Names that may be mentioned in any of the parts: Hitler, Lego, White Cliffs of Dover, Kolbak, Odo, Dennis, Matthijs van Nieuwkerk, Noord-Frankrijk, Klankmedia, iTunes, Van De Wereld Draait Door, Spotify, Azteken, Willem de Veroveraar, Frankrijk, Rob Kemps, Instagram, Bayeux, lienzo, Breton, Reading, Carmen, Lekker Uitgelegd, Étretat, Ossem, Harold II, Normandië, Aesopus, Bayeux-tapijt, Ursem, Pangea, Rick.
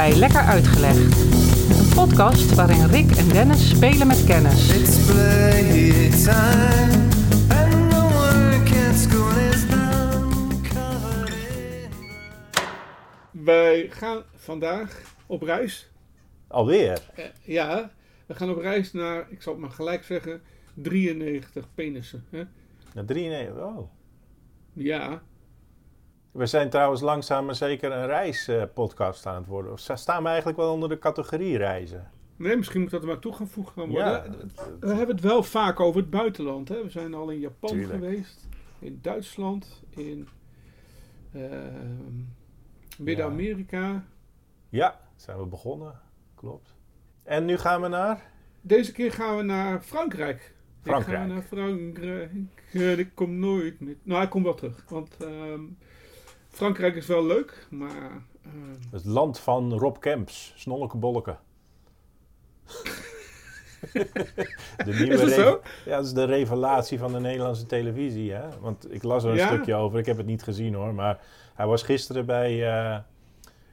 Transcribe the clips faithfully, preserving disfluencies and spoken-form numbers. bij Lekker Uitgelegd. Een podcast waarin Rick en Dennis spelen met kennis. Wij gaan vandaag op reis. Alweer? Ja, we gaan op reis naar, ik zal het maar gelijk zeggen, drieënnegentig penissen. Hè? Naar drieënnegentig, oh. Ja. We zijn trouwens langzaam maar zeker een reispodcast aan het worden. Of staan we eigenlijk wel onder de categorie reizen? Nee, misschien moet dat er maar toe gaan voegen gaan worden. Ja, we hebben het wel vaak over het buitenland. Hè? We zijn al in Japan tuurlijk. Geweest, in Duitsland, in uh, Midden-Amerika. Ja. ja, zijn we begonnen, klopt. En nu gaan we naar? Deze keer gaan we naar Frankrijk. Frankrijk. Ik ga naar Frankrijk, ik kom nooit meer. Nou, ik kom wel terug, want um, Frankrijk is wel leuk, maar... Um... Het land van Rob Kemps, snollekebolleke. Is dat zo? Ja, dat is de revelatie van de Nederlandse televisie, hè. Want ik las er een ja? stukje over, ik heb het niet gezien hoor, maar hij was gisteren bij, uh,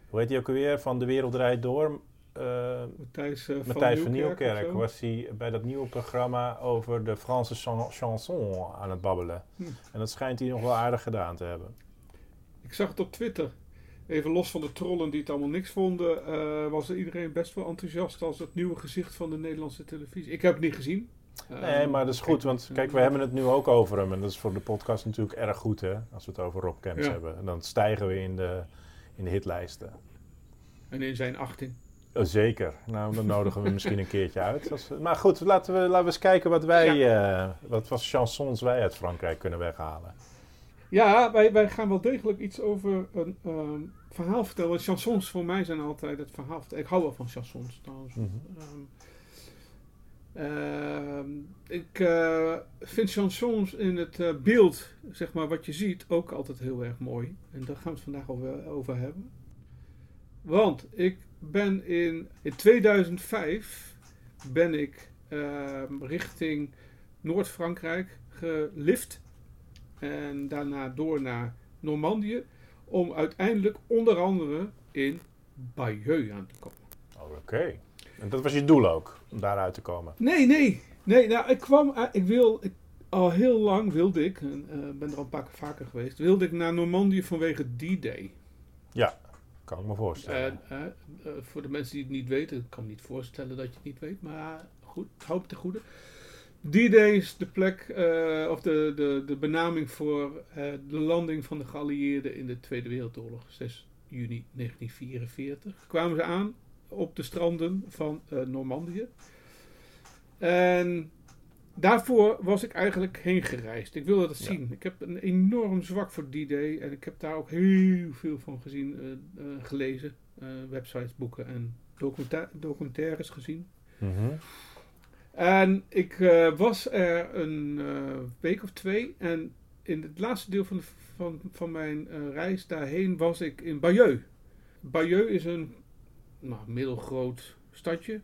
hoe heet hij ook alweer, Van De Wereld Draait Door... Uh, Matthijs uh, van, van Nieuwkerk was hij bij dat nieuwe programma over de Franse chan- chanson aan het babbelen. Hm. En dat schijnt hij nog wel aardig gedaan te hebben. Ik zag het op Twitter. Even los van de trollen die het allemaal niks vonden, uh, was iedereen best wel enthousiast als het nieuwe gezicht van de Nederlandse televisie. Ik heb het niet gezien. Uh, nee, maar dat is goed, want kijk, we hebben het nu ook over hem. En dat is voor de podcast natuurlijk erg goed, hè, als we het over Rob Kemps ja. hebben. En dan stijgen we in de, in de hitlijsten. En in zijn achting. Zeker. Nou, dan nodigen we misschien een keertje uit. Als, maar goed, laten we, laten we eens kijken wat wij, ja. uh, wat voor chansons wij uit Frankrijk kunnen weghalen. Ja, wij, wij gaan wel degelijk iets over een um, verhaal vertellen. Want chansons voor mij zijn altijd het verhaal vertellen. Ik hou wel van chansons trouwens. Mm-hmm. Um, uh, ik uh, vind chansons in het uh, beeld, zeg maar, wat je ziet, ook altijd heel erg mooi. En daar gaan we het vandaag over, over hebben. Want ik ben in, in tweeduizend vijf ben ik uh, richting Noord-Frankrijk gelift en daarna door naar Normandië om uiteindelijk onder andere in Bayeux aan te komen. Oké, okay. En dat was je doel ook, om daaruit te komen? Nee, nee, nee. Nou, ik kwam, ik wil, ik, al heel lang wilde ik, en uh, ben er al een paar keer vaker geweest, wilde ik naar Normandië vanwege D-Day. Ja. Kan ik me voorstellen. Uh, uh, uh, voor de mensen die het niet weten, ik kan me niet voorstellen dat je het niet weet, maar goed, hou het te goede. D-Day is de plek, uh, of de, de, de benaming voor uh, de landing van de geallieerden in de Tweede Wereldoorlog, zes juni negentien vierenveertig. Kwamen ze aan op de stranden van uh, Normandië. En daarvoor was ik eigenlijk heen gereisd. Ik wilde dat ja. zien. Ik heb een enorm zwak voor D-Day. En ik heb daar ook heel veel van gezien, uh, uh, gelezen. Uh, websites, boeken en documenta- documentaires gezien. Mm-hmm. En ik uh, was er een uh, week of twee. En in het laatste deel van, de, van, van mijn uh, reis daarheen was ik in Bayeux. Bayeux is een nou, middelgroot stadje.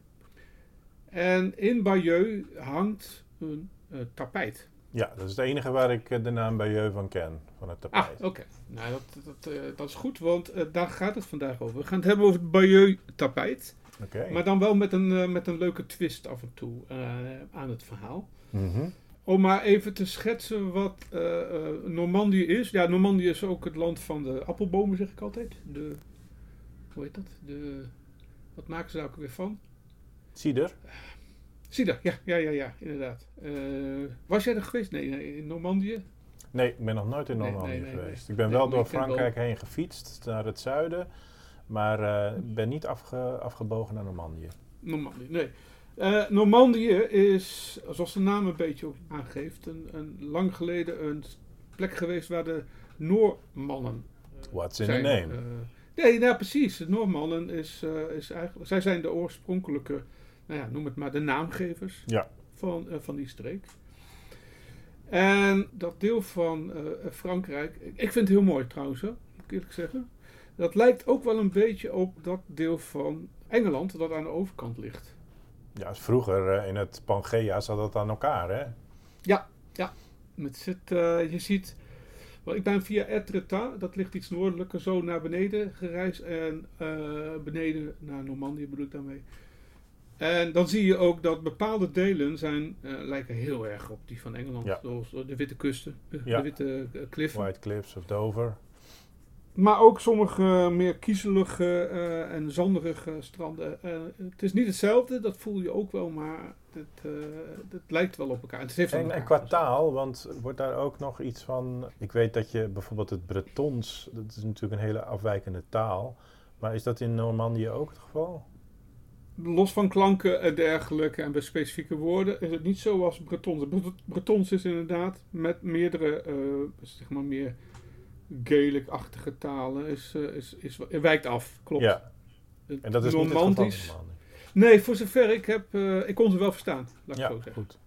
En in Bayeux hangt... een uh, tapijt. Ja, dat is het enige waar ik uh, de naam Bayeux van ken, van het tapijt. Ah, oké. Okay. Nou, dat, dat, uh, dat is goed, want uh, daar gaat het vandaag over. We gaan het hebben over het Bayeux-tapijt. Oké. Okay. Maar dan wel met een, uh, met een leuke twist af en toe uh, aan het verhaal. Mm-hmm. Om maar even te schetsen wat uh, uh, Normandië is. Ja, Normandië is ook het land van de appelbomen, zeg ik altijd. De, hoe heet dat? De, wat maken ze daar ook weer van? Cider. Cider, ja, ja, ja, ja, inderdaad. Uh, was jij er geweest? Nee, nee, in Normandië? Nee, ik ben nog nooit in Normandië nee, nee, nee, geweest. Nee. Ik ben nee, wel door Frankrijk wel. heen gefietst naar het zuiden, maar uh, ben niet afge- afgebogen naar Normandië. Normandië, nee. Uh, Normandië is, zoals de naam een beetje ook aangeeft, een, een lang geleden een plek geweest waar de Noormannen uh, What's in zijn, the name? Uh, nee, nou, precies. De Noormannen is, uh, is eigenlijk, zij zijn de oorspronkelijke... Nou ja, noem het maar de naamgevers ja. van, uh, van die streek. En dat deel van uh, Frankrijk, ik vind het heel mooi trouwens, hè, moet ik eerlijk zeggen. Dat lijkt ook wel een beetje op dat deel van Engeland dat aan de overkant ligt. Ja, vroeger uh, in het Pangea zat dat aan elkaar, hè? Ja, ja. Met zit, uh, je ziet Wel, ik ben via Étretat, dat ligt iets noordelijker, zo naar beneden gereisd. En uh, beneden naar Normandië bedoel ik daarmee. En dan zie je ook dat bepaalde delen zijn, uh, lijken heel erg op die van Engeland. Ja. Zoals de witte kusten, de ja. witte uh, kliffen. White Cliffs of Dover. Maar ook sommige uh, meer kiezelige uh, en zanderige stranden. Uh, het is niet hetzelfde, dat voel je ook wel, maar het, uh, het lijkt wel op elkaar. Het heeft en, elkaar en qua taal, want wordt daar ook nog iets van... Ik weet dat je bijvoorbeeld het Bretons, dat is natuurlijk een hele afwijkende taal. Maar is dat in Normandië ook het geval? Los van klanken en dergelijke en bij specifieke woorden is het niet zo als Bretons. Bretons is inderdaad met meerdere, uh, zeg maar meer... Gaelic-achtige talen is, uh, is, is, is, wijkt af, klopt. Ja. En dat is Normandisch. Niet het geval. Nee, voor zover ik heb... Uh, ik kon ze wel verstaan, laat ik ja, zo zeggen. Goed.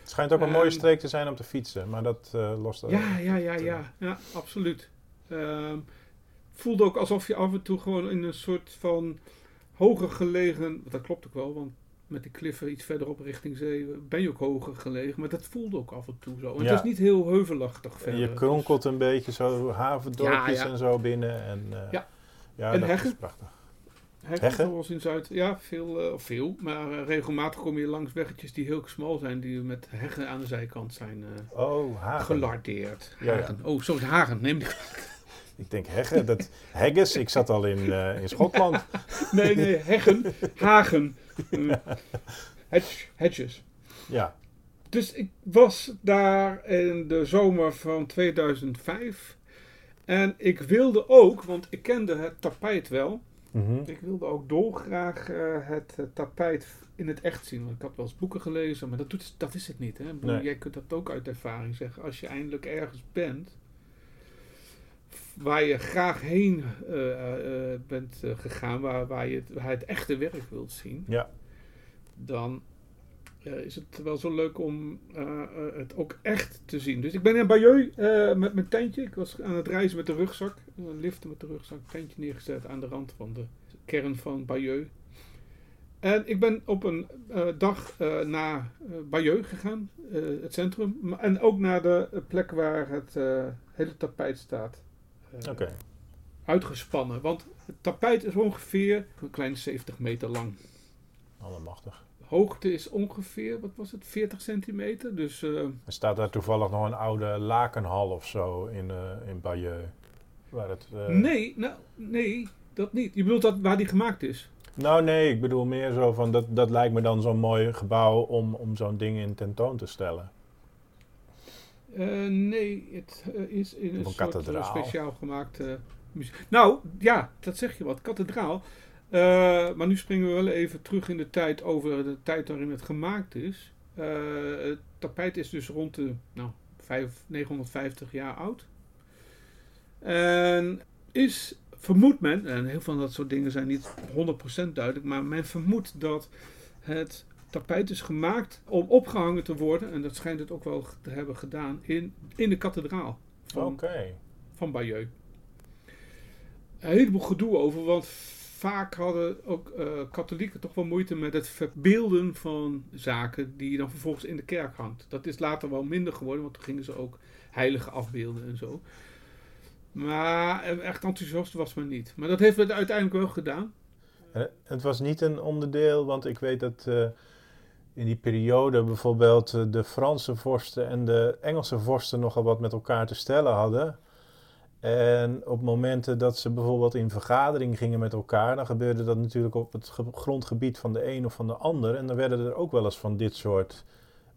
Het schijnt ook een mooie um, streek te zijn om te fietsen, maar dat uh, lost... Ja, ja, ja, ja, ja, ja, absoluut. Um, voelde ook alsof je af en toe gewoon in een soort van hoger gelegen... Dat klopt ook wel, want met die kliffen iets verderop richting zee ben je ook hoger gelegen. Maar dat voelde ook af en toe zo. En ja. Het is niet heel heuvelachtig verder. En je kronkelt een beetje zo havendorpjes ja, ja. en zo binnen. En, uh, ja. ja, en dat heggen. Is prachtig. Heggen, heggen? Zoals in Zuid... Ja, veel. Uh, veel maar uh, regelmatig kom je langs weggetjes die heel smal zijn. Die met heggen aan de zijkant zijn uh, oh, hagen. gelardeerd. Hagen. Ja, ja. Oh, sorry, hagen. Neem die Ik denk heggen. Dat, hegges, ik zat al in, uh, in Schotland. nee, nee, heggen. Hagen. Ja. Hedge, hedges. Ja. Dus ik was daar in de zomer van tweeduizend vijf. En ik wilde ook, want ik kende het tapijt wel. Mm-hmm. Ik wilde ook dolgraag uh, het uh, tapijt in het echt zien. Want ik had wel eens boeken gelezen, maar dat, doet, dat is het niet. Hè? Broer, nee. Jij kunt dat ook uit ervaring zeggen. Als je eindelijk ergens bent... waar je graag heen uh, uh, bent uh, gegaan, waar, waar, je het, waar je het echte werk wilt zien, ja. dan uh, is het wel zo leuk om uh, uh, het ook echt te zien. Dus ik ben in Bayeux uh, met mijn tentje. Ik was aan het reizen met de rugzak, uh, liften met de rugzak, tentje neergezet aan de rand van de kern van Bayeux. En ik ben op een uh, dag uh, naar uh, Bayeux gegaan, uh, het centrum, en ook naar de plek waar het uh, hele tapijt staat. Uh, okay. Uitgespannen, want het tapijt is ongeveer een kleine zeventig meter lang. Allemachtig. Hoogte is ongeveer, wat was het, veertig centimeter. Dus, uh, er staat daar toevallig nog een oude lakenhal of zo in, uh, in Bayeux? Waar het, uh... nee, nou, nee, dat niet. Je bedoelt dat waar die gemaakt is? Nou nee, ik bedoel meer zo van, dat, dat lijkt me dan zo'n mooi gebouw om, om zo'n ding in tentoon te stellen. Uh, nee, het uh, is in een, een soort uh, speciaal gemaakt uh, museum. Nou, ja, dat zeg je wat, kathedraal. Uh, maar nu springen we wel even terug in de tijd over de tijd waarin het gemaakt is. Uh, het tapijt is dus rond de nou, vijf, negenhonderdvijftig jaar oud. En is, vermoedt men, en heel veel van dat soort dingen zijn niet honderd procent duidelijk, maar men vermoedt dat het... tapijt is gemaakt om opgehangen te worden, en dat schijnt het ook wel te hebben gedaan, in, in de kathedraal van, okay. van Bayeux. Een heleboel gedoe over, want vaak hadden ook uh, katholieken toch wel moeite met het verbeelden van zaken die dan vervolgens in de kerk hangt. Dat is later wel minder geworden, want toen gingen ze ook heiligen afbeelden en zo. Maar echt enthousiast was men niet. Maar dat heeft het uiteindelijk wel gedaan. En het was niet een onderdeel, want ik weet dat... Uh... in die periode bijvoorbeeld de Franse vorsten en de Engelse vorsten nogal wat met elkaar te stellen hadden. En op momenten dat ze bijvoorbeeld in vergadering gingen met elkaar, dan gebeurde dat natuurlijk op het ge- grondgebied van de een of van de ander. En dan werden er ook wel eens van dit soort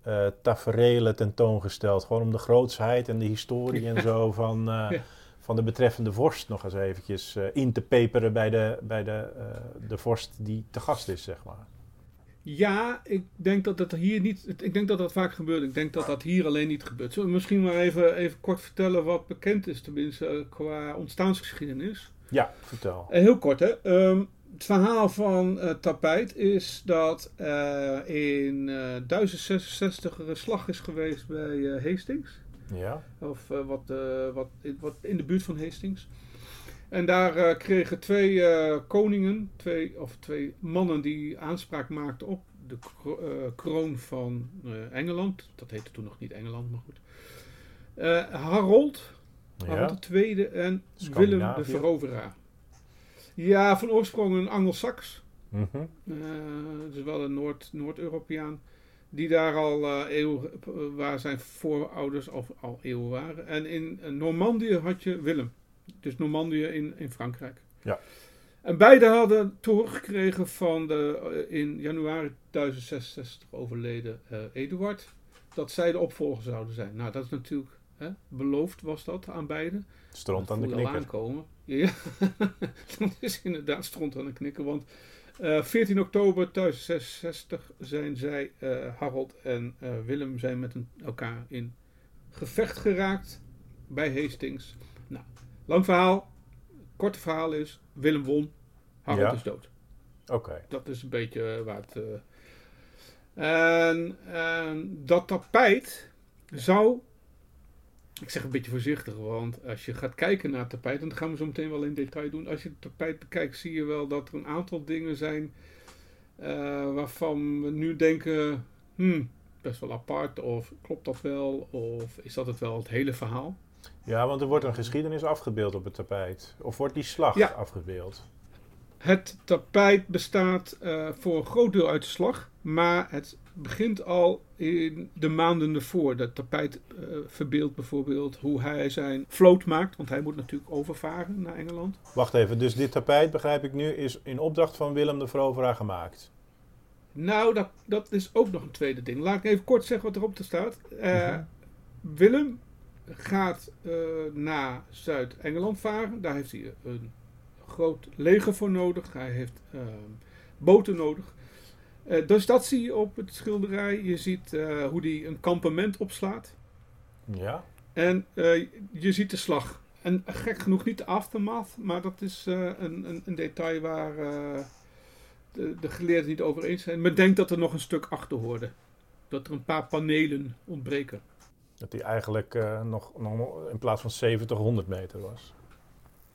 uh, taferelen tentoongesteld. Gewoon om de grootsheid en de historie en zo van, uh, van de betreffende vorst nog eens eventjes uh, in te peperen bij, de, bij de, uh, de vorst die te gast is, zeg maar. Ja, ik denk dat dat hier niet... Ik denk dat dat vaak gebeurt. Ik denk dat dat hier alleen niet gebeurt. Zullen we misschien maar even, even kort vertellen wat bekend is, tenminste, qua ontstaansgeschiedenis? Ja, vertel. Uh, heel kort, hè. Um, het verhaal van uh, tapijt is dat uh, in uh, duizend zesenzestig er een slag is geweest bij uh, Hastings. Ja. Of uh, wat, uh, wat, in, wat in de buurt van Hastings. En daar uh, kregen twee uh, koningen, twee, of twee mannen die aanspraak maakten op de kro- uh, kroon van uh, Engeland. Dat heette toen nog niet Engeland, maar goed. Uh, Harold, Harold de Tweede en Willem de Veroveraar. Ja, van oorsprong een Angelsaks. Mm-hmm. Uh, dus wel een Noord, Noord-Europeaan. Die daar al uh, eeuwen, waar zijn voorouders al, al eeuwen waren. En in Normandië had je Willem. Dus Normandië in, in Frankrijk. Ja. En beide hadden teruggekregen van de in januari duizend zesenzestig overleden uh, Edward. Dat zij de opvolger zouden zijn. Nou, dat is natuurlijk hè, beloofd was dat aan beide. Stront aan de knikker. Aankomen. Ja, dat is inderdaad stront aan de knikker. Want uh, veertien oktober duizend zesenzestig zijn zij, uh, Harold en uh, Willem, zijn met een, elkaar in gevecht geraakt bij Hastings. Nou, lang verhaal. Korte verhaal is, Willem won, Harold ja. is dood. Oké. Okay. Dat is een beetje waar het... Uh, En, en dat tapijt zou, ik zeg een beetje voorzichtig, want als je gaat kijken naar het tapijt, en dat gaan we zo meteen wel in detail doen. Als je het tapijt bekijkt, zie je wel dat er een aantal dingen zijn uh, waarvan we nu denken, hmm, best wel apart, of klopt dat wel, of is dat het wel het hele verhaal? Ja, want er wordt een geschiedenis afgebeeld op het tapijt, of wordt die slag ja. afgebeeld? Het tapijt bestaat uh, voor een groot deel uit de slag, maar het begint al in de maanden ervoor. Dat tapijt uh, verbeeldt bijvoorbeeld hoe hij zijn vloot maakt, want hij moet natuurlijk overvaren naar Engeland. Wacht even, dus dit tapijt, begrijp ik nu, is in opdracht van Willem de Veroveraar gemaakt? Nou, dat, dat is ook nog een tweede ding. Laat ik even kort zeggen wat erop te staat. Uh, uh-huh. Willem gaat uh, naar Zuid-Engeland varen, daar heeft hij een... groot leger voor nodig. Hij heeft uh, boten nodig. Uh, dus dat zie je op het schilderij. Je ziet uh, hoe hij een kampement opslaat. Ja. En uh, je ziet de slag. En gek genoeg niet de aftermath. Maar dat is uh, een, een, een detail waar uh, de, de geleerden niet over eens zijn. Men denkt dat er nog een stuk achter hoorde. Dat er een paar panelen ontbreken. Dat hij eigenlijk uh, nog, nog in plaats van zeventig, honderd meter was.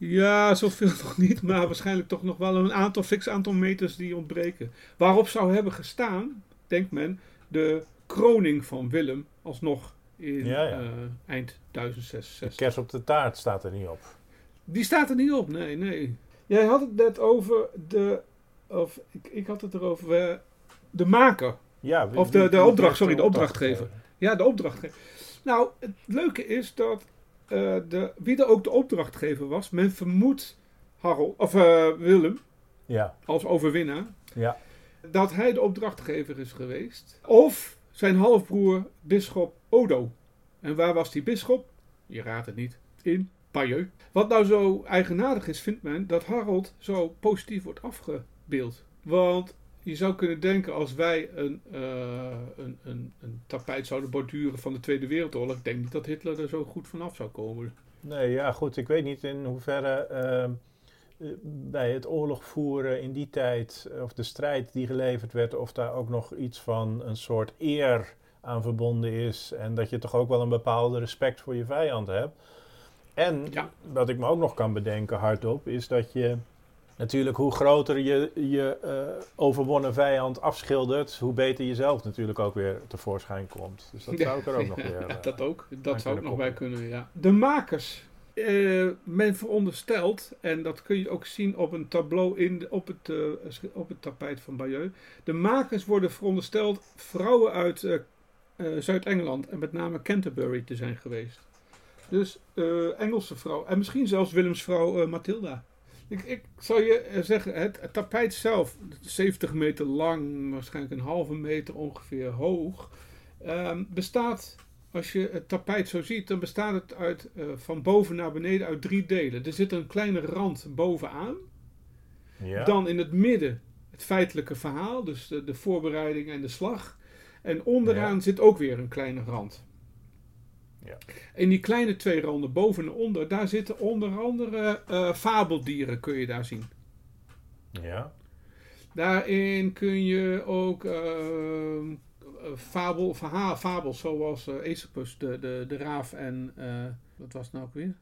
Ja, zoveel nog niet, maar waarschijnlijk toch nog wel een aantal fix aantal meters die ontbreken. Waarop zou hebben gestaan, denkt men, de kroning van Willem alsnog in ja, ja. Uh, eind duizend zesenzestig. De kers op de taart staat er niet op. Die staat er niet op, nee, nee. Jij had het net over de, of ik, ik had het erover, uh, de maker. Ja, wie, of de, de, de opdracht, sorry, de opdrachtgever. Ja, de opdrachtgever. Nou, het leuke is dat... Uh, de, wie er ook de opdrachtgever was, men vermoedt Harold, of uh, Willem ja. als overwinnaar, ja. dat hij de opdrachtgever is geweest. Of zijn halfbroer, bisschop Odo. En waar was die bisschop? Je raadt het niet. In Bayeux. Wat nou zo eigenaardig is, vindt men dat Harold zo positief wordt afgebeeld. Want je zou kunnen denken, als wij een, uh, een, een, een tapijt zouden borduren van de Tweede Wereldoorlog, ik denk niet dat Hitler er zo goed vanaf zou komen. Nee, ja goed, ik weet niet in hoeverre uh, bij het oorlog voeren in die tijd, of de strijd die geleverd werd, of daar ook nog iets van een soort eer aan verbonden is. En dat je toch ook wel een bepaalde respect voor je vijand hebt. En ja. wat ik me ook nog kan bedenken hardop, is dat je... Natuurlijk, hoe groter je je uh, overwonnen vijand afschildert, hoe beter jezelf natuurlijk ook weer tevoorschijn komt. Dus dat zou ik er ook ja, nog weer... Uh, dat ook, dat zou ook nog bij kunnen, ja. De makers. Uh, men veronderstelt, en dat kun je ook zien op een tableau in, op, het, uh, op het tapijt van Bayeux. De makers worden verondersteld vrouwen uit uh, uh, Zuid-Engeland en met name Canterbury te zijn geweest. Dus uh, Engelse vrouw en misschien zelfs Willems vrouw uh, Mathilda. Ik, ik zou je zeggen, het, het tapijt zelf, zeventig meter lang, waarschijnlijk een halve meter ongeveer hoog, um, bestaat, als je het tapijt zo ziet, dan bestaat het uit uh, van boven naar beneden uit drie delen. Er zit een kleine rand bovenaan, ja. dan in het midden het feitelijke verhaal, dus de, de voorbereiding en de slag. En onderaan ja. zit ook weer een kleine rand. Ja. En die kleine twee randen boven en onder, daar zitten onder andere uh, fabeldieren, kun je daar zien. Ja. Daarin kun je ook uh, fabel, verhaal, fabels zoals uh, Aesopus, de, de, de raaf en, uh, wat was het nou ook weer?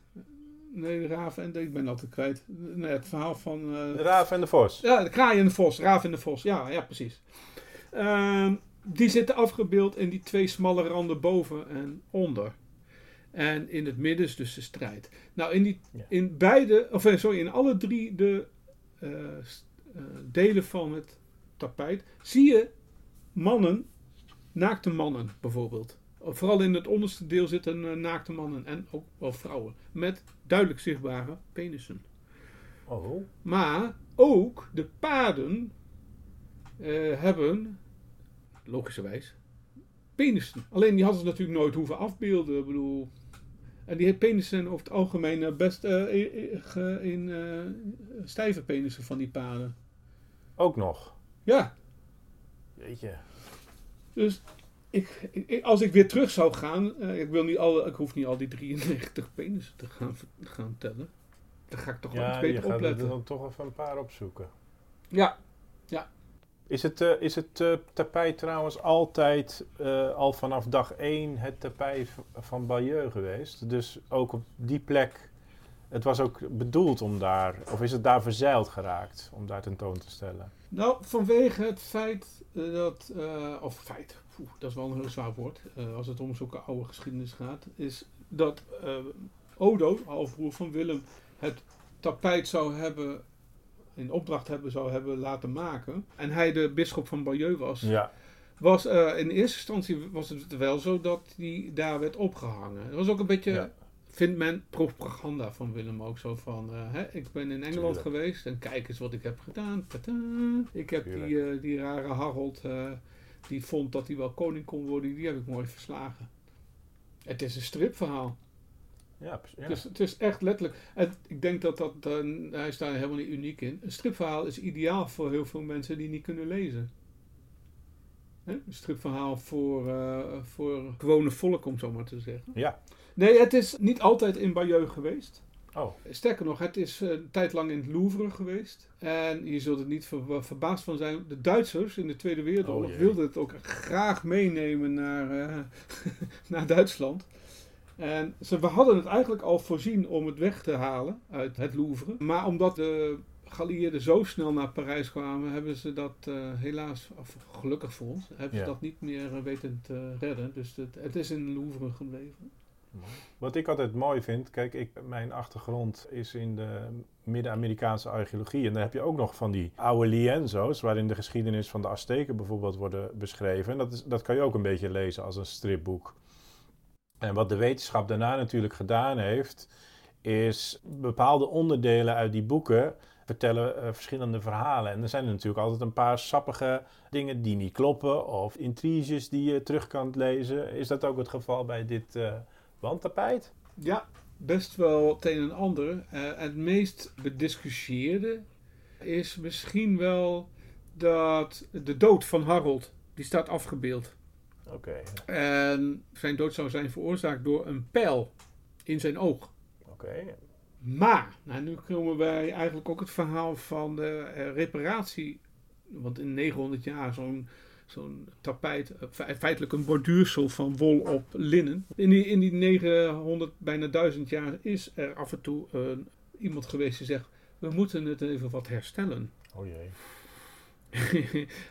Nee, de raaf en, ik ben altijd kwijt, nee, het verhaal van... Uh, de raaf en de vos. Ja, de kraai en de vos, raaf en de vos, ja, ja precies. Uh, die zitten afgebeeld in die twee smalle randen boven en onder. En in het midden is dus de strijd. Nou, in, die, in, beide, of, sorry, in alle drie de uh, uh, delen van het tapijt zie je mannen, naakte mannen bijvoorbeeld. Vooral in het onderste deel zitten uh, naakte mannen en ook wel vrouwen. Met duidelijk zichtbare penissen. Oh. Maar ook de paden uh, hebben, logischerwijs, penissen. Alleen die hadden ze natuurlijk nooit hoeven afbeelden. Ik bedoel, en die penissen zijn over het algemeen best uh, in uh, stijve penissen van die paden. Ook nog? Ja. Weet je. Dus ik, ik, als ik weer terug zou gaan, uh, ik, wil niet alle, ik hoef niet al die drieënnegentig penissen te gaan, gaan tellen. Dan ga ik toch wel ja, iets beter opletten. Ja, je gaat er dan toch even een paar opzoeken. Ja, ja. Is het, uh, is het uh, tapijt trouwens altijd uh, al vanaf dag één het tapijt van Bayeux geweest? Dus ook op die plek, het was ook bedoeld om daar, of is het daar verzeild geraakt om daar tentoon te stellen? Nou, vanwege het feit dat, uh, of feit, poeh, dat is wel een heel zwaar woord, uh, als het om zulke oude geschiedenis gaat, is dat uh, Odo, halfbroer van Willem, het tapijt zou hebben... in opdracht hebben zou hebben laten maken. En hij de bisschop van Bayeux was. Ja. was uh, in eerste instantie was het wel zo dat hij daar werd opgehangen. Dat was ook een beetje, ja. vindt men, propaganda van Willem ook zo van... Uh, hè, ik ben in Engeland Tuurlijk. geweest en kijk eens wat ik heb gedaan. Tada. Ik heb die, uh, die rare Harold, uh, die vond dat hij wel koning kon worden, die heb ik mooi verslagen. Het is een stripverhaal. Ja, ja. Dus het is echt letterlijk, en ik denk dat dat, uh, hij is daar helemaal niet uniek in. Een stripverhaal is ideaal voor heel veel mensen die niet kunnen lezen. Hè? Een stripverhaal voor, uh, voor gewone volk, om zo maar te zeggen. Ja. Nee, het is niet altijd in Bayeux geweest. Oh. Sterker nog, het is uh, een tijd lang in het Louvre geweest. En je zult er niet ver- verbaasd van zijn. De Duitsers in de Tweede Wereldoorlog oh, wilden het ook graag meenemen naar, uh, naar Duitsland. En ze, we hadden het eigenlijk al voorzien om het weg te halen uit het Louvre. Maar omdat de geallieerden zo snel naar Parijs kwamen, hebben ze dat uh, helaas, of gelukkig voor ons, hebben ja. ze dat niet meer uh, weten te uh, redden. Dus het, het is in Louvre gebleven. Wat ik altijd mooi vind, kijk, ik, mijn achtergrond is in de Midden-Amerikaanse archeologie. En daar heb je ook nog van die oude lienzo's, waarin de geschiedenis van de Azteken bijvoorbeeld worden beschreven. En dat, is, dat kan je ook een beetje lezen als een stripboek. En wat de wetenschap daarna natuurlijk gedaan heeft, is bepaalde onderdelen uit die boeken vertellen uh, verschillende verhalen. En er zijn er natuurlijk altijd een paar sappige dingen die niet kloppen of intriges die je terug kan lezen. Is dat ook het geval bij dit uh, wandtapijt? Ja, best wel het een en ander. Uh, het meest bediscussieerde is misschien wel dat de dood van Harold, die staat afgebeeld. Okay. En zijn dood zou zijn veroorzaakt door een pijl in zijn oog. Okay. Maar, nou, nu komen wij eigenlijk ook het verhaal van de uh, reparatie. Want in negenhonderd jaar zo'n, zo'n tapijt, uh, feitelijk een borduursel van wol op linnen. In die, in die negenhonderd, bijna duizend jaar is er af en toe uh, iemand geweest die zegt, we moeten het even wat herstellen. Oh jee.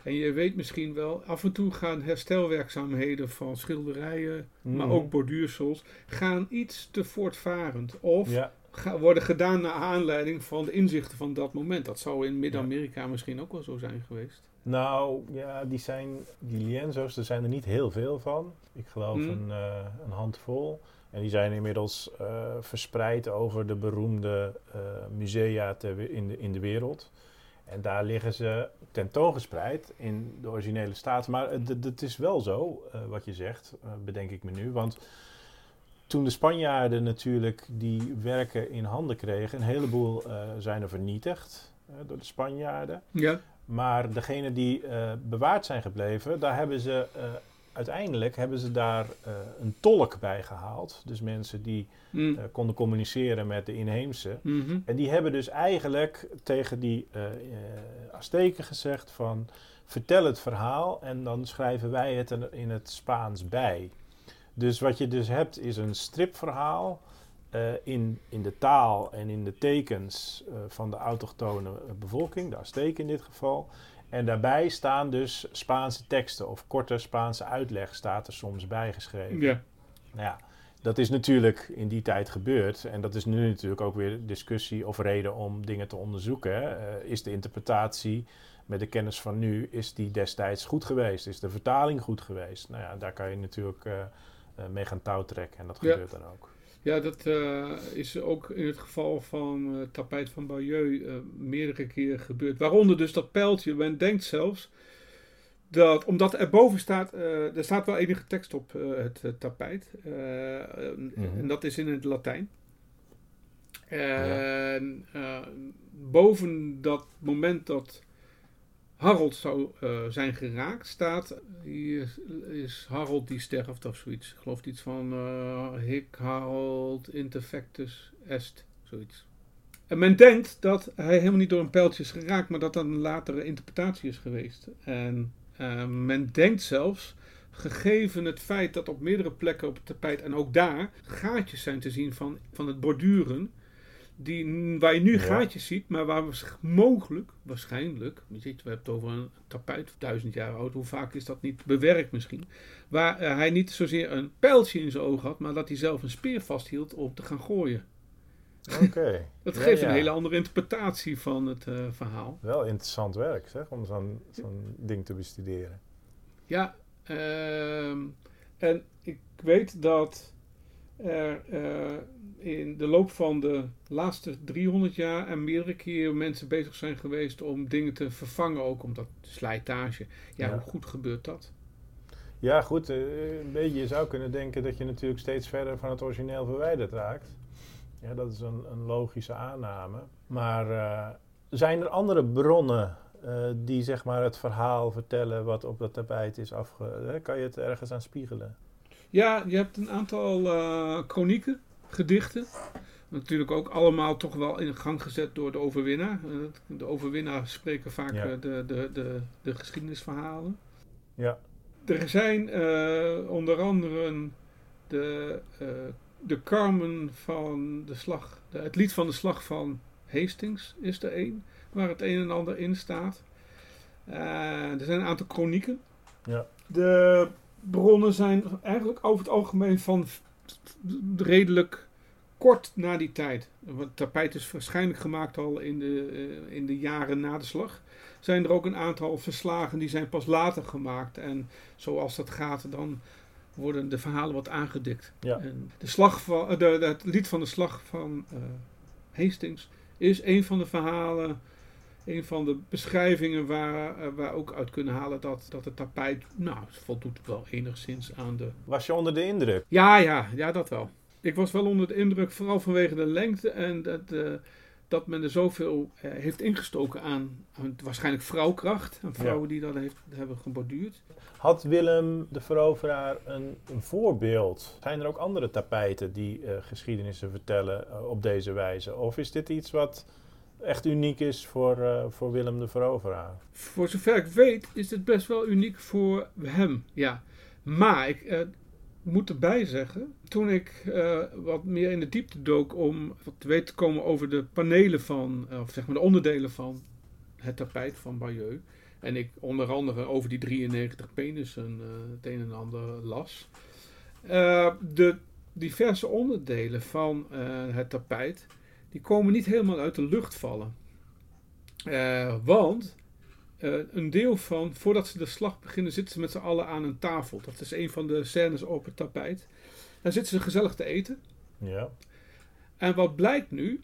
En je weet misschien wel, af en toe gaan herstelwerkzaamheden van schilderijen, mm. maar ook borduursels, gaan iets te voortvarend. Of ja. ga, worden gedaan naar aanleiding van de inzichten van dat moment. Dat zou in Midden-Amerika ja. misschien ook wel zo zijn geweest. Nou, ja, die zijn, die lienzo's, er zijn er niet heel veel van. Ik geloof mm. een, uh, een handvol. En die zijn inmiddels uh, verspreid over de beroemde uh, musea ter, in, de, in de wereld. En daar liggen ze tentoongespreid in de originele staat. Maar het, het is wel zo, uh, wat je zegt, uh, bedenk ik me nu. Want toen de Spanjaarden natuurlijk die werken in handen kregen... een heleboel uh, zijn er vernietigd uh, door de Spanjaarden. Ja. Maar degene die uh, bewaard zijn gebleven, daar hebben ze... Uh, uiteindelijk hebben ze daar uh, een tolk bij gehaald. Dus mensen die mm. uh, konden communiceren met de inheemse. Mm-hmm. En die hebben dus eigenlijk tegen die uh, uh, Azteken gezegd van... vertel het verhaal en dan schrijven wij het in het Spaans bij. Dus wat je dus hebt is een stripverhaal... Uh, in, in de taal en in de tekens uh, van de autochtone bevolking. De Azteken in dit geval... En daarbij staan dus Spaanse teksten of korte Spaanse uitleg staat er soms bijgeschreven. Ja. Nou ja, Dat is natuurlijk in die tijd gebeurd en dat is nu natuurlijk ook weer discussie of reden om dingen te onderzoeken. Uh, is de interpretatie met de kennis van nu, is die destijds goed geweest? Is de vertaling goed geweest? Nou ja, daar kan je natuurlijk uh, mee gaan touwtrekken en dat gebeurt ja. dan ook. Ja, dat uh, is ook in het geval van het uh, tapijt van Bayeux uh, meerdere keren gebeurd. Waaronder dus dat pijltje. Men denkt zelfs dat, omdat er boven staat, uh, er staat wel enige tekst op uh, het uh, tapijt. Uh, mm-hmm. En dat is in het Latijn. Uh, en uh, boven dat moment dat Harold zou uh, zijn geraakt, staat, hier is Harold die sterft of zoiets. Ik geloof iets van uh, hic Harold interfectus est, zoiets. En men denkt dat hij helemaal niet door een pijltje is geraakt, maar dat dat een latere interpretatie is geweest. En uh, men denkt zelfs, gegeven het feit dat op meerdere plekken op het tapijt en ook daar gaatjes zijn te zien van, van het borduren, die, waar je nu ja. gaatjes ziet, maar waar we mogelijk, waarschijnlijk, je ziet, we hebben het over een tapijt duizend jaar oud, hoe vaak is dat niet bewerkt misschien, waar uh, hij niet zozeer een pijltje in zijn oog had, maar dat hij zelf een speer vasthield om te gaan gooien. Oké. Okay. Dat ja, geeft ja. een hele andere interpretatie van het uh, verhaal. Wel interessant werk, zeg, om zo'n, zo'n ding te bestuderen. Ja, uh, en ik weet dat er uh, in de loop van de laatste driehonderd jaar en meerdere keer mensen bezig zijn geweest om dingen te vervangen, ook omdat slijtage. Ja, ja, hoe goed gebeurt dat? Ja, goed. Een beetje, je zou kunnen denken dat je natuurlijk steeds verder van het origineel verwijderd raakt. Ja, dat is een, een logische aanname. Maar uh, zijn er andere bronnen uh, die zeg maar het verhaal vertellen wat op dat tapijt is afge... Kan je het ergens aan spiegelen? Ja, je hebt een aantal uh, kronieken, gedichten. Natuurlijk ook allemaal toch wel in gang gezet door de overwinnaar. Uh, de overwinnaar spreken vaak ja. de, de, de, de geschiedenisverhalen. Ja. Er zijn uh, onder andere de... Uh, De Carmen van de slag, de, het lied van de slag van Hastings is er een, waar het een en ander in staat. Uh, er zijn een aantal kronieken. Ja. De bronnen zijn eigenlijk over het algemeen van redelijk kort na die tijd. Want het tapijt is waarschijnlijk gemaakt al in de, uh, in de jaren na de slag. Zijn er ook een aantal verslagen die zijn pas later gemaakt. En zoals dat gaat dan worden de verhalen wat aangedikt. Ja. En de slag van, de, de, het lied van de slag van uh, Hastings is een van de verhalen, een van de beschrijvingen waar uh, we ook uit kunnen halen dat, dat het tapijt, nou, voldoet wel enigszins aan de... Was je onder de indruk? Ja, ja, ja, dat wel. Ik was wel onder de indruk, vooral vanwege de lengte en dat, uh, dat men er zoveel uh, heeft ingestoken aan, aan waarschijnlijk vrouwkracht. Aan vrouwen ja. die dat heeft, hebben geborduurd. Had Willem de Veroveraar een, een voorbeeld? Zijn er ook andere tapijten die uh, geschiedenissen vertellen uh, op deze wijze? Of is dit iets wat echt uniek is voor, uh, voor Willem de Veroveraar? Voor zover ik weet is het best wel uniek voor hem, ja. Maar ik uh, moet erbij zeggen, toen ik uh, wat meer in de diepte dook om wat te weten te komen over de panelen van, uh, of zeg maar de onderdelen van het tapijt van Bayeux, en ik onder andere over die drieënnegentig penissen uh, het een en ander las. Uh, de diverse onderdelen van uh, het tapijt, die komen niet helemaal uit de lucht vallen. Uh, want uh, een deel van, voordat ze de slag beginnen, zitten ze met z'n allen aan een tafel. Dat is een van de scènes op het tapijt. Dan zitten ze gezellig te eten. Ja. En wat blijkt nu,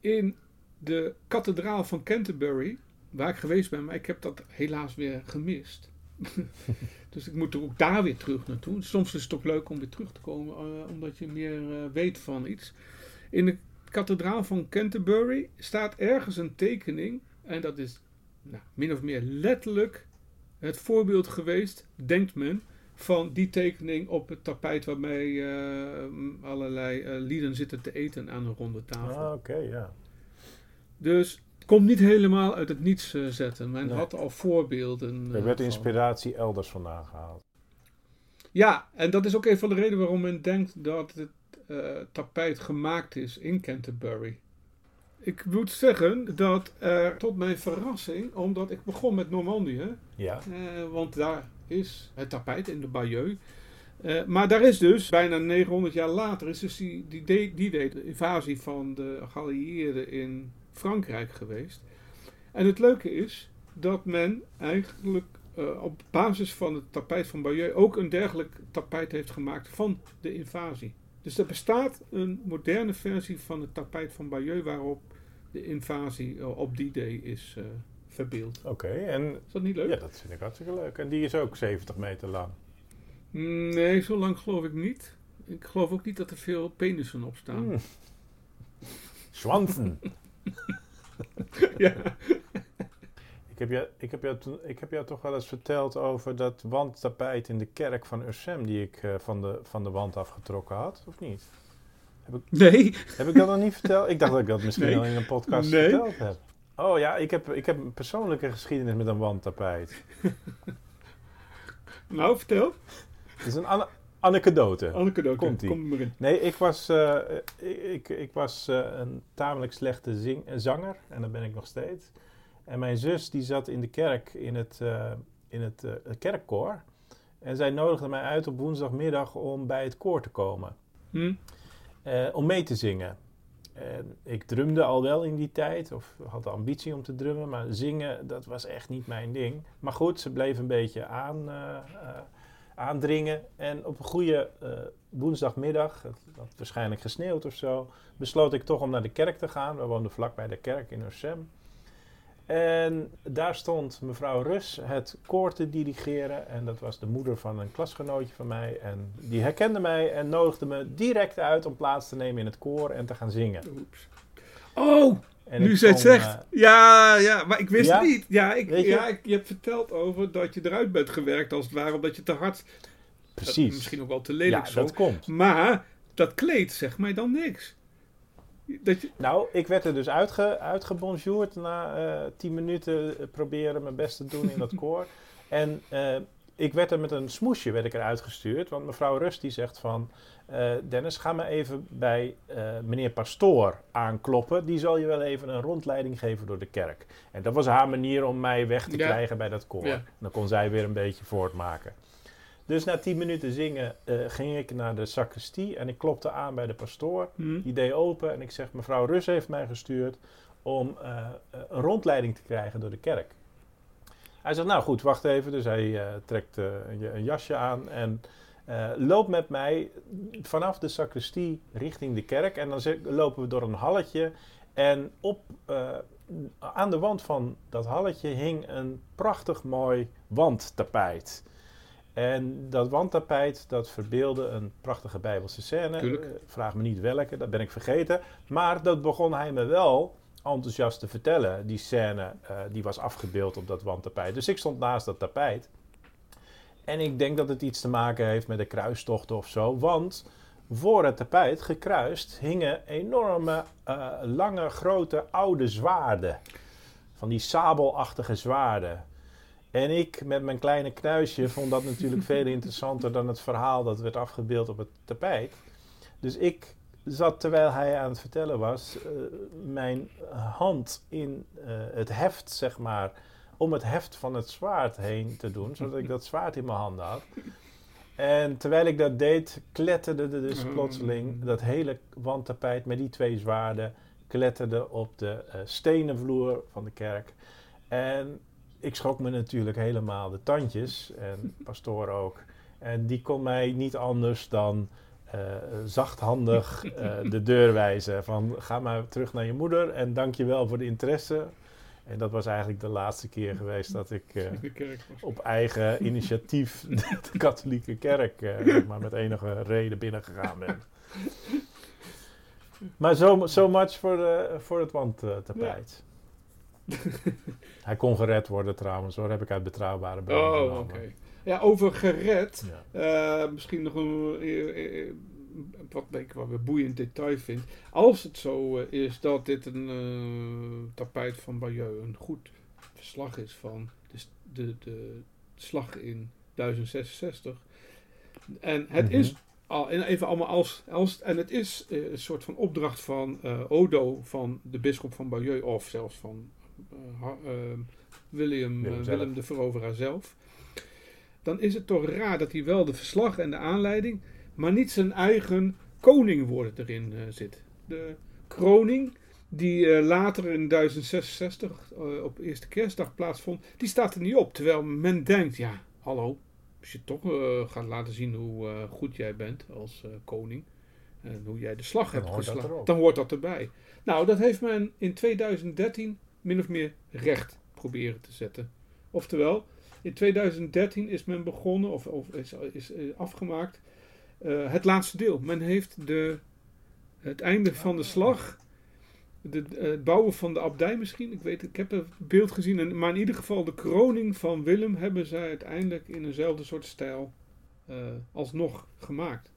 in de kathedraal van Canterbury, waar ik geweest ben, maar ik heb dat helaas weer gemist. Dus ik moet er ook daar weer terug naartoe. Soms is het ook leuk om weer terug te komen, uh, omdat je meer uh, weet van iets. In de kathedraal van Canterbury staat ergens een tekening, en dat is nou, min of meer letterlijk het voorbeeld geweest, denkt men, van die tekening op het tapijt waarmee uh, allerlei uh, lieden zitten te eten aan een ronde tafel. Ah, oké, okay, ja. Dus komt niet helemaal uit het niets uh, zetten. Men nee. had al voorbeelden. Uh, er werd inspiratie van elders vandaan gehaald. Ja, en dat is ook een van de redenen waarom men denkt dat het uh, tapijt gemaakt is in Canterbury. Ik moet zeggen dat er uh, tot mijn verrassing, omdat ik begon met Normandië. Ja. Uh, want daar is het tapijt in de Bayeux. Uh, maar daar is dus, bijna negenhonderd jaar later, is dus die, die, die, die de invasie van de geallieerden in Frankrijk geweest. En het leuke is dat men eigenlijk uh, op basis van het tapijt van Bayeux ook een dergelijk tapijt heeft gemaakt van de invasie. Dus er bestaat een moderne versie van het tapijt van Bayeux waarop de invasie uh, op D-Day is uh, verbeeld. Oké, okay, en is dat niet leuk? Ja, dat vind ik hartstikke leuk. En die is ook zeventig meter lang. Nee, zo lang geloof ik niet. Ik geloof ook niet dat er veel penissen op staan. Mm. Schwansen. Ja. Ik heb, jou, ik, heb jou, ik heb jou toch wel eens verteld over dat wandtapijt in de kerk van Ursem die ik uh, van, de, van de wand afgetrokken had, of niet? Heb ik, nee. Heb ik dat nog niet verteld? Ik dacht dat ik dat misschien nee. al in een podcast nee. verteld heb. Oh ja, ik heb, ik heb een persoonlijke geschiedenis met een wandtapijt. Nou, vertel. Het is een an- anekdote. Anekdote, komt-ie. Kom maar in. Nee, ik was, uh, ik, ik was uh, een tamelijk slechte zing- zanger. En dat ben ik nog steeds. En mijn zus die zat in de kerk, in het, uh, in het uh, kerkkoor. En zij nodigde mij uit op woensdagmiddag om bij het koor te komen. Hm? Uh, om mee te zingen. Uh, ik drumde al wel in die tijd. Of had de ambitie om te drummen. Maar zingen, dat was echt niet mijn ding. Maar goed, ze bleef een beetje aan, uh, uh, aandringen. En op een goede uh, woensdagmiddag, het had waarschijnlijk gesneeuwd of zo, besloot ik toch om naar de kerk te gaan. We woonden vlakbij de kerk in Ossem. En daar stond mevrouw Rus het koor te dirigeren. En dat was de moeder van een klasgenootje van mij. En die herkende mij en nodigde me direct uit om plaats te nemen in het koor en te gaan zingen. Oeps. Oh, en nu ze het zegt. Uh, ja, ja, maar ik wist ja? het niet. Ja, ik, je? ja ik, je hebt verteld over dat je eruit bent gewerkt als het ware. Omdat je te hard... Precies. Uh, misschien ook wel te lelijk ja, zo. Dat komt. Maar dat kleed zegt mij dan niks. Dat je... Nou, ik werd er dus uitge, uitgebonjourd na uh, tien minuten uh, proberen mijn best te doen in dat koor. En uh, ik werd er met een smoesje werd ik eruit gestuurd. Want mevrouw Rust die zegt van... Uh, Dennis, ga maar even bij uh, meneer Pastoor aankloppen. Die zal je wel even een rondleiding geven door de kerk. En dat was haar manier om mij weg te ja. krijgen bij dat koor. Ja. Dan kon zij weer een beetje voortmaken. Dus na tien minuten zingen uh, ging ik naar de sacristie en ik klopte aan bij de pastoor. Mm. Die deed open en ik zeg, mevrouw Rus heeft mij gestuurd om uh, een rondleiding te krijgen door de kerk. Hij zegt, nou goed, wacht even. Dus hij uh, trekt uh, een jasje aan en uh, loopt met mij vanaf de sacristie richting de kerk. En dan z- lopen we door een halletje en op, uh, aan de wand van dat halletje hing een prachtig mooi wandtapijt. En dat wandtapijt, dat verbeelde een prachtige Bijbelse scène. Uh, vraag me niet welke, dat ben ik vergeten. Maar dat begon hij me wel enthousiast te vertellen. Die scène, uh, die was afgebeeld op dat wandtapijt. Dus ik stond naast dat tapijt. En ik denk dat het iets te maken heeft met de kruistochten of zo. Want voor het tapijt, gekruist, hingen enorme, uh, lange, grote, oude zwaarden. Van die sabelachtige zwaarden. En ik met mijn kleine knuisje vond dat natuurlijk veel interessanter dan het verhaal dat werd afgebeeld op het tapijt. Dus ik zat, terwijl hij aan het vertellen was, uh, mijn hand in uh, het heft, zeg maar, om het heft van het zwaard heen te doen, zodat ik dat zwaard in mijn handen had. En terwijl ik dat deed, kletterde dus plotseling dat hele wandtapijt met die twee zwaarden, kletterde op de uh, stenen vloer van de kerk. En... ik schrok me natuurlijk helemaal de tandjes en pastoor ook. En die kon mij niet anders dan uh, zachthandig uh, de deur wijzen. Van ga maar terug naar je moeder en dank je wel voor de interesse. En dat was eigenlijk de laatste keer geweest dat ik uh, op eigen initiatief de katholieke kerk uh, maar met enige reden binnengegaan ben. Maar so, so much voor het wandtapijt. Hij kon gered worden trouwens, hoor, heb ik uit betrouwbare bron. Oh, oké. Okay. Ja, over gered. Ja. Uh, misschien nog een, uh, wat ik wel weer boeiend detail vind. Als het zo uh, is dat dit een uh, tapijt van Bayeux een goed verslag is van de, de, de slag in duizend zesenzestig. En het mm-hmm. is al, even allemaal als, als en het is uh, een soort van opdracht van uh, Odo, van de bisschop van Bayeux of zelfs van Uh, uh, Willem, uh, Willem de Veroveraar zelf. dan is het toch raar dat hij wel de verslag en de aanleiding, maar niet zijn eigen koningwoord erin uh, zit. De kroning, die uh, later in duizend zesenzestig uh, op eerste kerstdag plaatsvond, die staat er niet op. Terwijl men denkt, ja, hallo, als je toch uh, gaat laten zien hoe uh, goed jij bent als uh, koning, en hoe jij de slag hebt geslagen, dan hoort dat erbij. Nou, dat heeft men in tweeduizend dertien min of meer recht proberen te zetten. Oftewel, in tweeduizend dertien is men begonnen, of, of is, is afgemaakt, uh, het laatste deel. Men heeft de, het einde van de slag, de, het bouwen van de abdij misschien, ik weet, ik heb een beeld gezien, maar in ieder geval de kroning van Willem hebben zij uiteindelijk in eenzelfde soort stijl uh, alsnog gemaakt.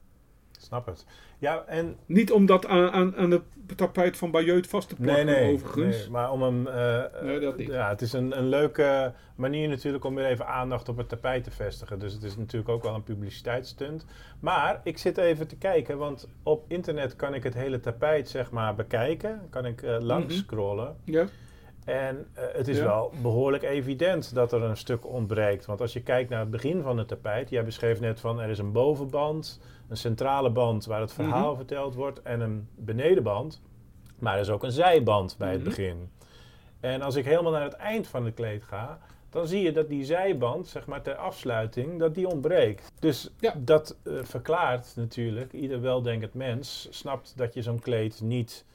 Snap het. Ja, en... Niet om dat aan, aan, aan het tapijt van Bayeux vast te plakken, nee, nee, overigens. Nee, maar om hem... Uh, nee, dat niet. Ja, het is een, een leuke manier natuurlijk om weer even aandacht op het tapijt te vestigen. Dus het is natuurlijk ook wel een publiciteitsstunt. Maar ik zit even te kijken, want op internet kan ik het hele tapijt zeg maar bekijken. Kan ik uh, langs mm-hmm. scrollen. Ja. En uh, het is ja. wel behoorlijk evident dat er een stuk ontbreekt. Want als je kijkt naar het begin van het tapijt... Jij beschreef net van er is een bovenband... Een centrale band waar het verhaal mm-hmm. verteld wordt en een benedenband. Maar er is ook een zijband bij mm-hmm. het begin. En als ik helemaal naar het eind van het kleed ga, dan zie je dat die zijband, zeg maar ter afsluiting, dat die ontbreekt. Dus ja. dat uh, verklaart natuurlijk, ieder weldenkend mens snapt dat je zo'n kleed niet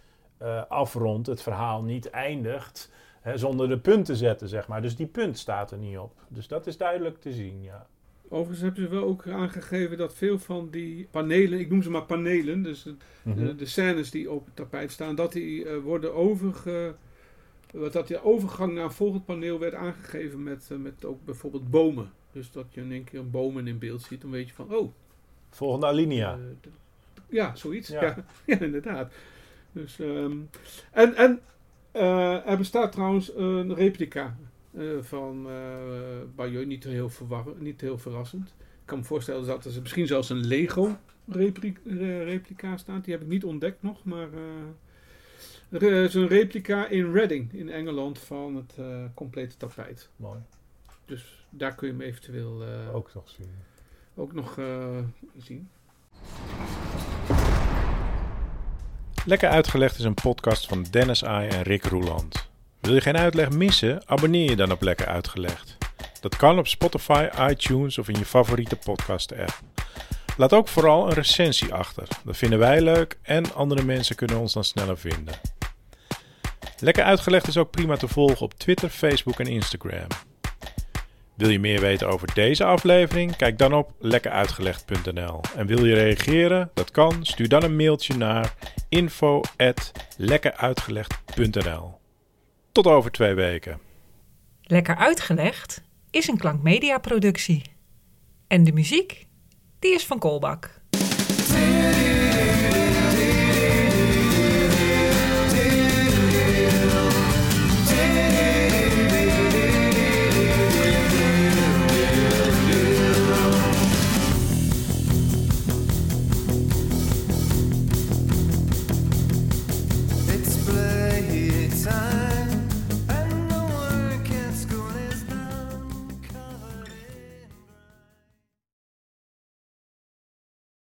uh, afrondt, het verhaal niet eindigt, hè, zonder de punt te zetten, zeg maar. Dus die punt staat er niet op. Dus dat is duidelijk te zien, ja. Overigens hebben ze wel ook aangegeven dat veel van die panelen, ik noem ze maar panelen, dus de, mm-hmm. de, de scènes die op het tapijt staan, dat die uh, worden overge, dat die overgang naar een volgend paneel werd aangegeven met, uh, met ook bijvoorbeeld bomen. Dus dat je in één keer bomen in beeld ziet, dan weet je van, oh. Volgende alinea. Uh, de, ja, zoiets. Ja, ja, ja inderdaad. Dus, um, en en uh, er bestaat trouwens een replica. Uh, van uh, Bayeux, niet heel, verwar- niet heel verrassend. Ik kan me voorstellen dat er misschien zelfs een Lego repli- uh, replica staat. Die heb ik niet ontdekt nog, maar uh, er is een replica in Reading in Engeland van het uh, complete tapijt. Mooi. Dus daar kun je hem eventueel uh, ook nog zien. Ook nog uh, zien. Lekker Uitgelegd is een podcast van Dennis Aai en Rick Roeland. Wil je geen uitleg missen? Abonneer je dan op Lekker Uitgelegd. Dat kan op Spotify, iTunes of in je favoriete podcast-app. Laat ook vooral een recensie achter. Dat vinden wij leuk en andere mensen kunnen ons dan sneller vinden. Lekker Uitgelegd is ook prima te volgen op Twitter, Facebook en Instagram. Wil je meer weten over deze aflevering? Kijk dan op lekker uitgelegd punt n l. En wil je reageren? Dat kan. Stuur dan een mailtje naar info at lekker uitgelegd punt n l. Tot over twee weken. Lekker Uitgelegd is een klankmedia productie. En de muziek, die is van Kolbak.